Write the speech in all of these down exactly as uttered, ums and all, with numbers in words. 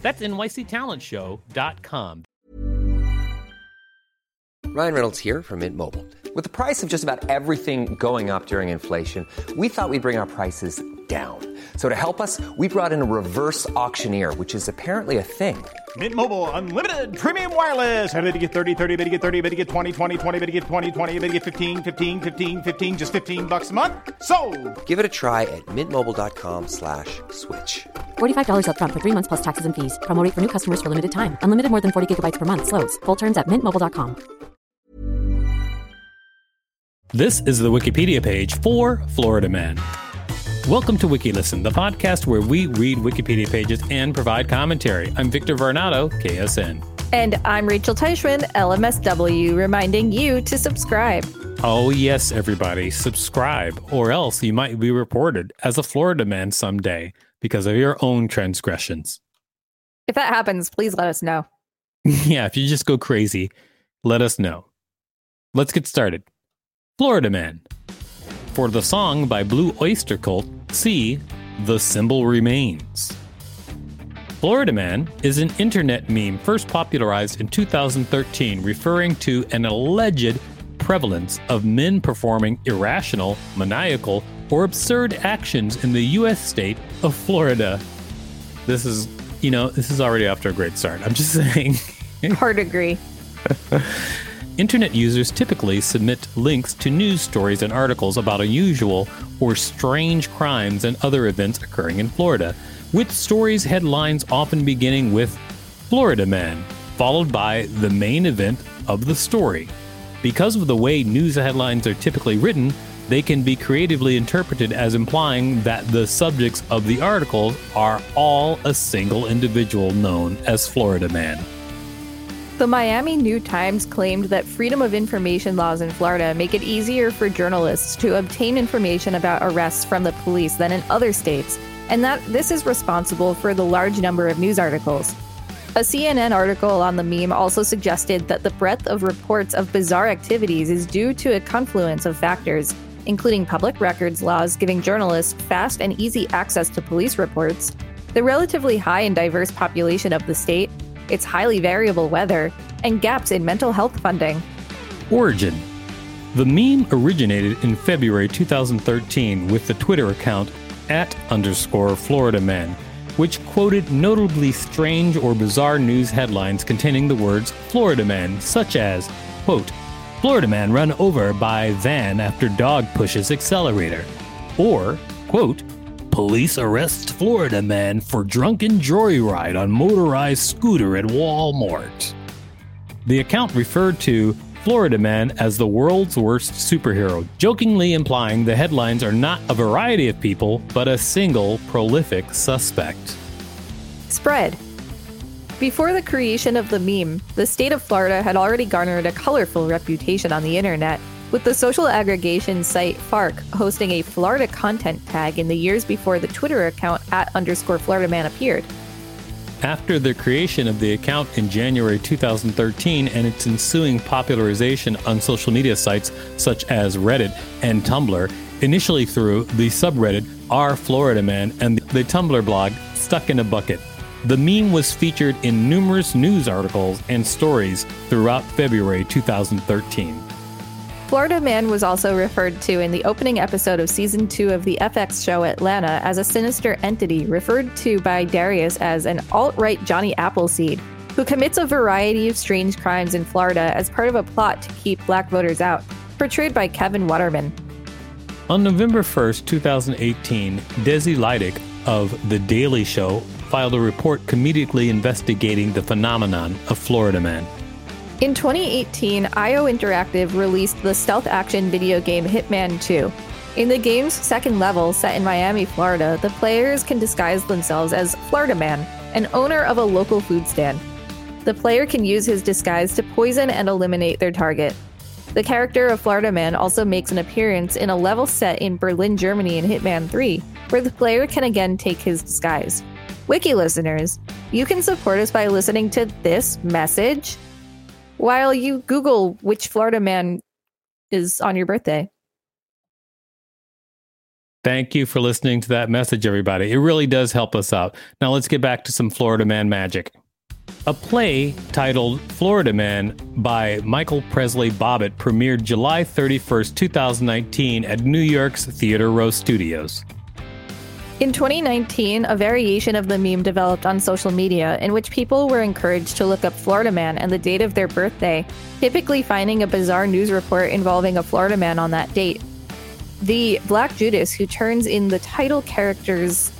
That's N Y C talent show dot com. Ryan Reynolds here from Mint Mobile. With the price of just about everything going up during inflation, we thought we'd bring our prices down. So to help us, we brought in a reverse auctioneer, which is apparently a thing. Mint Mobile Unlimited Premium Wireless. How to get thirty, thirty, how to get thirty, how to get twenty, twenty, twenty, how to get twenty, twenty, how to get fifteen, fifteen, fifteen, fifteen, just fifteen bucks a month? Sold! Give it a try at mintmobile.com slash switch. forty-five dollars up front for three months plus taxes and fees. Promo rate for new customers for limited time. Unlimited more than forty gigabytes per month. Slows full terms at mint mobile dot com. This is the Wikipedia page for Florida Man. Welcome to WikiListen, the podcast where we read Wikipedia pages and provide commentary. I'm Victor Vernado, K S N. And I'm Rachel Teichman, L M S W, reminding you to subscribe. Oh, yes, everybody, subscribe, or else you might be reported as a Florida man someday because of your own transgressions. If that happens, please let us know. Yeah, if you just go crazy, let us know. Let's get started. Florida Man. For the song by Blue Oyster Cult, see The Symbol Remains. Florida Man is an internet meme first popularized in two thousand thirteen, referring to an alleged prevalence of men performing irrational, maniacal, or absurd actions in the U S state of Florida. This is, you know, this is already off to a great start. I'm just saying. Hard agree. Internet users typically submit links to news stories and articles about unusual or strange crimes and other events occurring in Florida, with stories' headlines often beginning with Florida Man, followed by the main event of the story. Because of the way news headlines are typically written, they can be creatively interpreted as implying that the subjects of the articles are all a single individual known as Florida Man. The Miami New Times claimed that freedom of information laws in Florida make it easier for journalists to obtain information about arrests from the police than in other states, and that this is responsible for the large number of news articles. A C N N article on the meme also suggested that the breadth of reports of bizarre activities is due to a confluence of factors, including public records laws giving journalists fast and easy access to police reports, the relatively high and diverse population of the state, its highly variable weather, and gaps in mental health funding. Origin. The meme originated in February two thousand thirteen with the Twitter account at underscore Florida Man, which quoted notably strange or bizarre news headlines containing the words Florida Man, such as, quote, Florida Man run over by van after dog pushes accelerator, or, quote, police arrest Florida man for drunken joyride on motorized scooter at Walmart. The account referred to Florida Man as the world's worst superhero, jokingly implying the headlines are not a variety of people, but a single prolific suspect. Spread. Before the creation of the meme, the state of Florida had already garnered a colorful reputation on the internet, with the social aggregation site Fark hosting a Florida content tag in the years before the Twitter account at underscore Florida Man appeared. After the creation of the account in January two thousand thirteen and its ensuing popularization on social media sites such as Reddit and Tumblr, initially through the subreddit r Florida Man and the Tumblr blog Stuck in a Bucket, the meme was featured in numerous news articles and stories throughout February two thousand thirteen. Florida Man was also referred to in the opening episode of season two of the F X show Atlanta as a sinister entity, referred to by Darius as an alt-right Johnny Appleseed, who commits a variety of strange crimes in Florida as part of a plot to keep black voters out, portrayed by Kevin Waterman. On November first, twenty eighteen, Desi Lydic of The Daily Show filed a report comedically investigating the phenomenon of Florida Man. In twenty eighteen, I O Interactive released the stealth action video game Hitman two. In the game's second level, set in Miami, Florida, the players can disguise themselves as Florida Man, an owner of a local food stand. The player can use his disguise to poison and eliminate their target. The character of Florida Man also makes an appearance in a level set in Berlin, Germany in Hitman three, where the player can again take his disguise. Wiki listeners, you can support us by listening to this message while you Google which Florida Man is on your birthday. Thank you for listening to that message, everybody. It really does help us out. Now let's get back to some Florida Man magic. A play titled Florida Man by Michael Presley Bobbitt premiered July thirty-first, twenty nineteen at New York's Theater Row Studios. In twenty nineteen, a variation of the meme developed on social media in which people were encouraged to look up Florida Man and the date of their birthday, typically finding a bizarre news report involving a Florida man on that date. The Black Judas, who turns in the title characters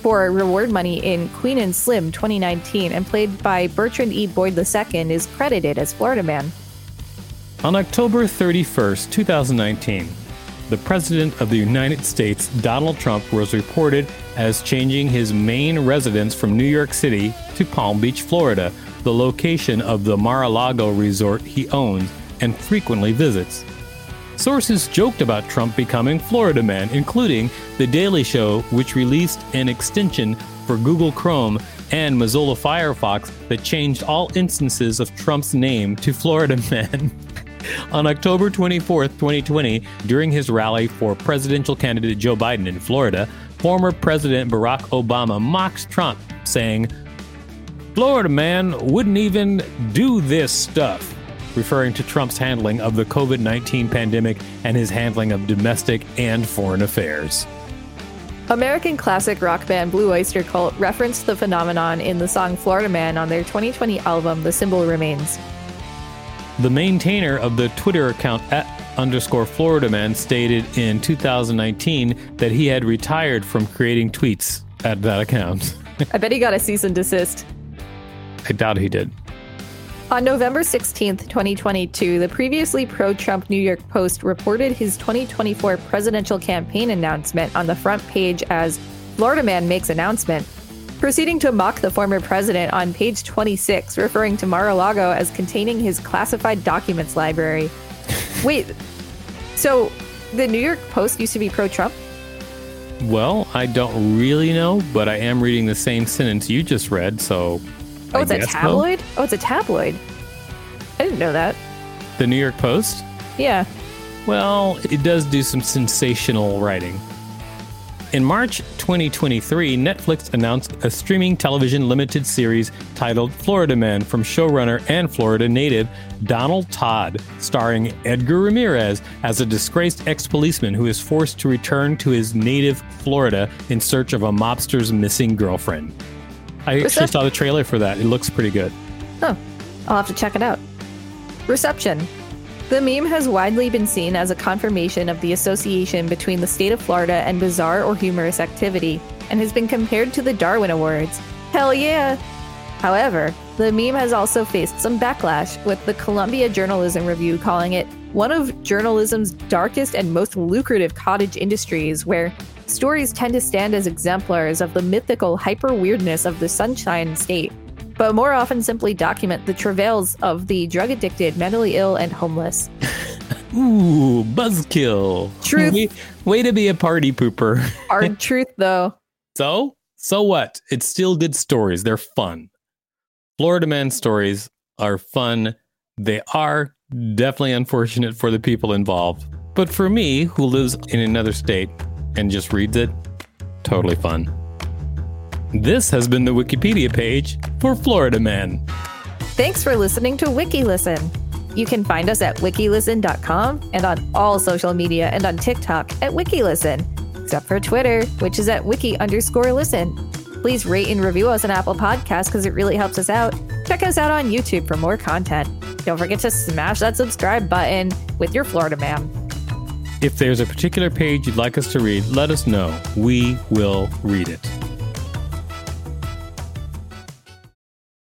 for reward money in Queen and Slim twenty nineteen and played by Bertrand E. Boyd the Second, is credited as Florida Man. On October thirty-first, twenty nineteen, the President of the United States, Donald Trump, was reported as changing his main residence from New York City to Palm Beach, Florida, the location of the Mar-a-Lago resort he owns and frequently visits. Sources joked about Trump becoming Florida Man, including The Daily Show, which released an extension for Google Chrome and Mozilla Firefox that changed all instances of Trump's name to Florida Man. On October twenty-fourth, twenty twenty, during his rally for presidential candidate Joe Biden in Florida, former President Barack Obama mocks Trump, saying, "Florida Man wouldn't even do this stuff," referring to Trump's handling of the COVID nineteen pandemic and his handling of domestic and foreign affairs. American classic rock band Blue Oyster Cult referenced the phenomenon in the song Florida Man on their twenty twenty album, The Symbol Remains. The maintainer of the Twitter account at underscore Florida Man stated in two thousand nineteen that he had retired from creating tweets at that account. I bet he got a cease and desist. I doubt he did. On November sixteenth, twenty twenty-two, the previously pro-Trump New York Post reported his twenty twenty-four presidential campaign announcement on the front page as Florida Man makes announcement, proceeding to mock the former president on page twenty-six, referring to Mar-a-Lago as containing his classified documents library. Wait, so the New York Post used to be pro-Trump? Well, I don't really know, but I am reading the same sentence you just read, so... Oh, it's a tabloid? Oh, it's a tabloid. I didn't know that. The New York Post? Yeah. Well, it does do some sensational writing. In March twenty twenty-three, Netflix announced a streaming television limited series titled Florida Man from showrunner and Florida native Donald Todd, starring Edgar Ramirez as a disgraced ex-policeman who is forced to return to his native Florida in search of a mobster's missing girlfriend. I actually saw the trailer for that. It looks pretty good. Oh, I'll have to check it out. Reception. The meme has widely been seen as a confirmation of the association between the state of Florida and bizarre or humorous activity, and has been compared to the Darwin Awards. Hell yeah! However, the meme has also faced some backlash, with the Columbia Journalism Review calling it one of journalism's darkest and most lucrative cottage industries, where stories tend to stand as exemplars of the mythical hyper-weirdness of the Sunshine State, but more often simply document the travails of the drug-addicted, mentally ill, and homeless. Ooh, buzzkill. Truth. Way, way to be a party pooper. Hard truth, though. So? So what? It's still good stories. They're fun. Florida Man stories are fun. They are definitely unfortunate for the people involved. But for me, who lives in another state, and just reads it, totally fun. This has been the Wikipedia page for Florida Man. Thanks for listening to WikiListen. You can find us at wiki listen dot com and on all social media and on TikTok at WikiListen, except for Twitter, which is at wiki underscore listen. Please rate and review us on Apple Podcasts because it really helps us out. Check us out on YouTube for more content. Don't forget to smash that subscribe button with your Florida Man. If there's a particular page you'd like us to read, let us know. We will read it.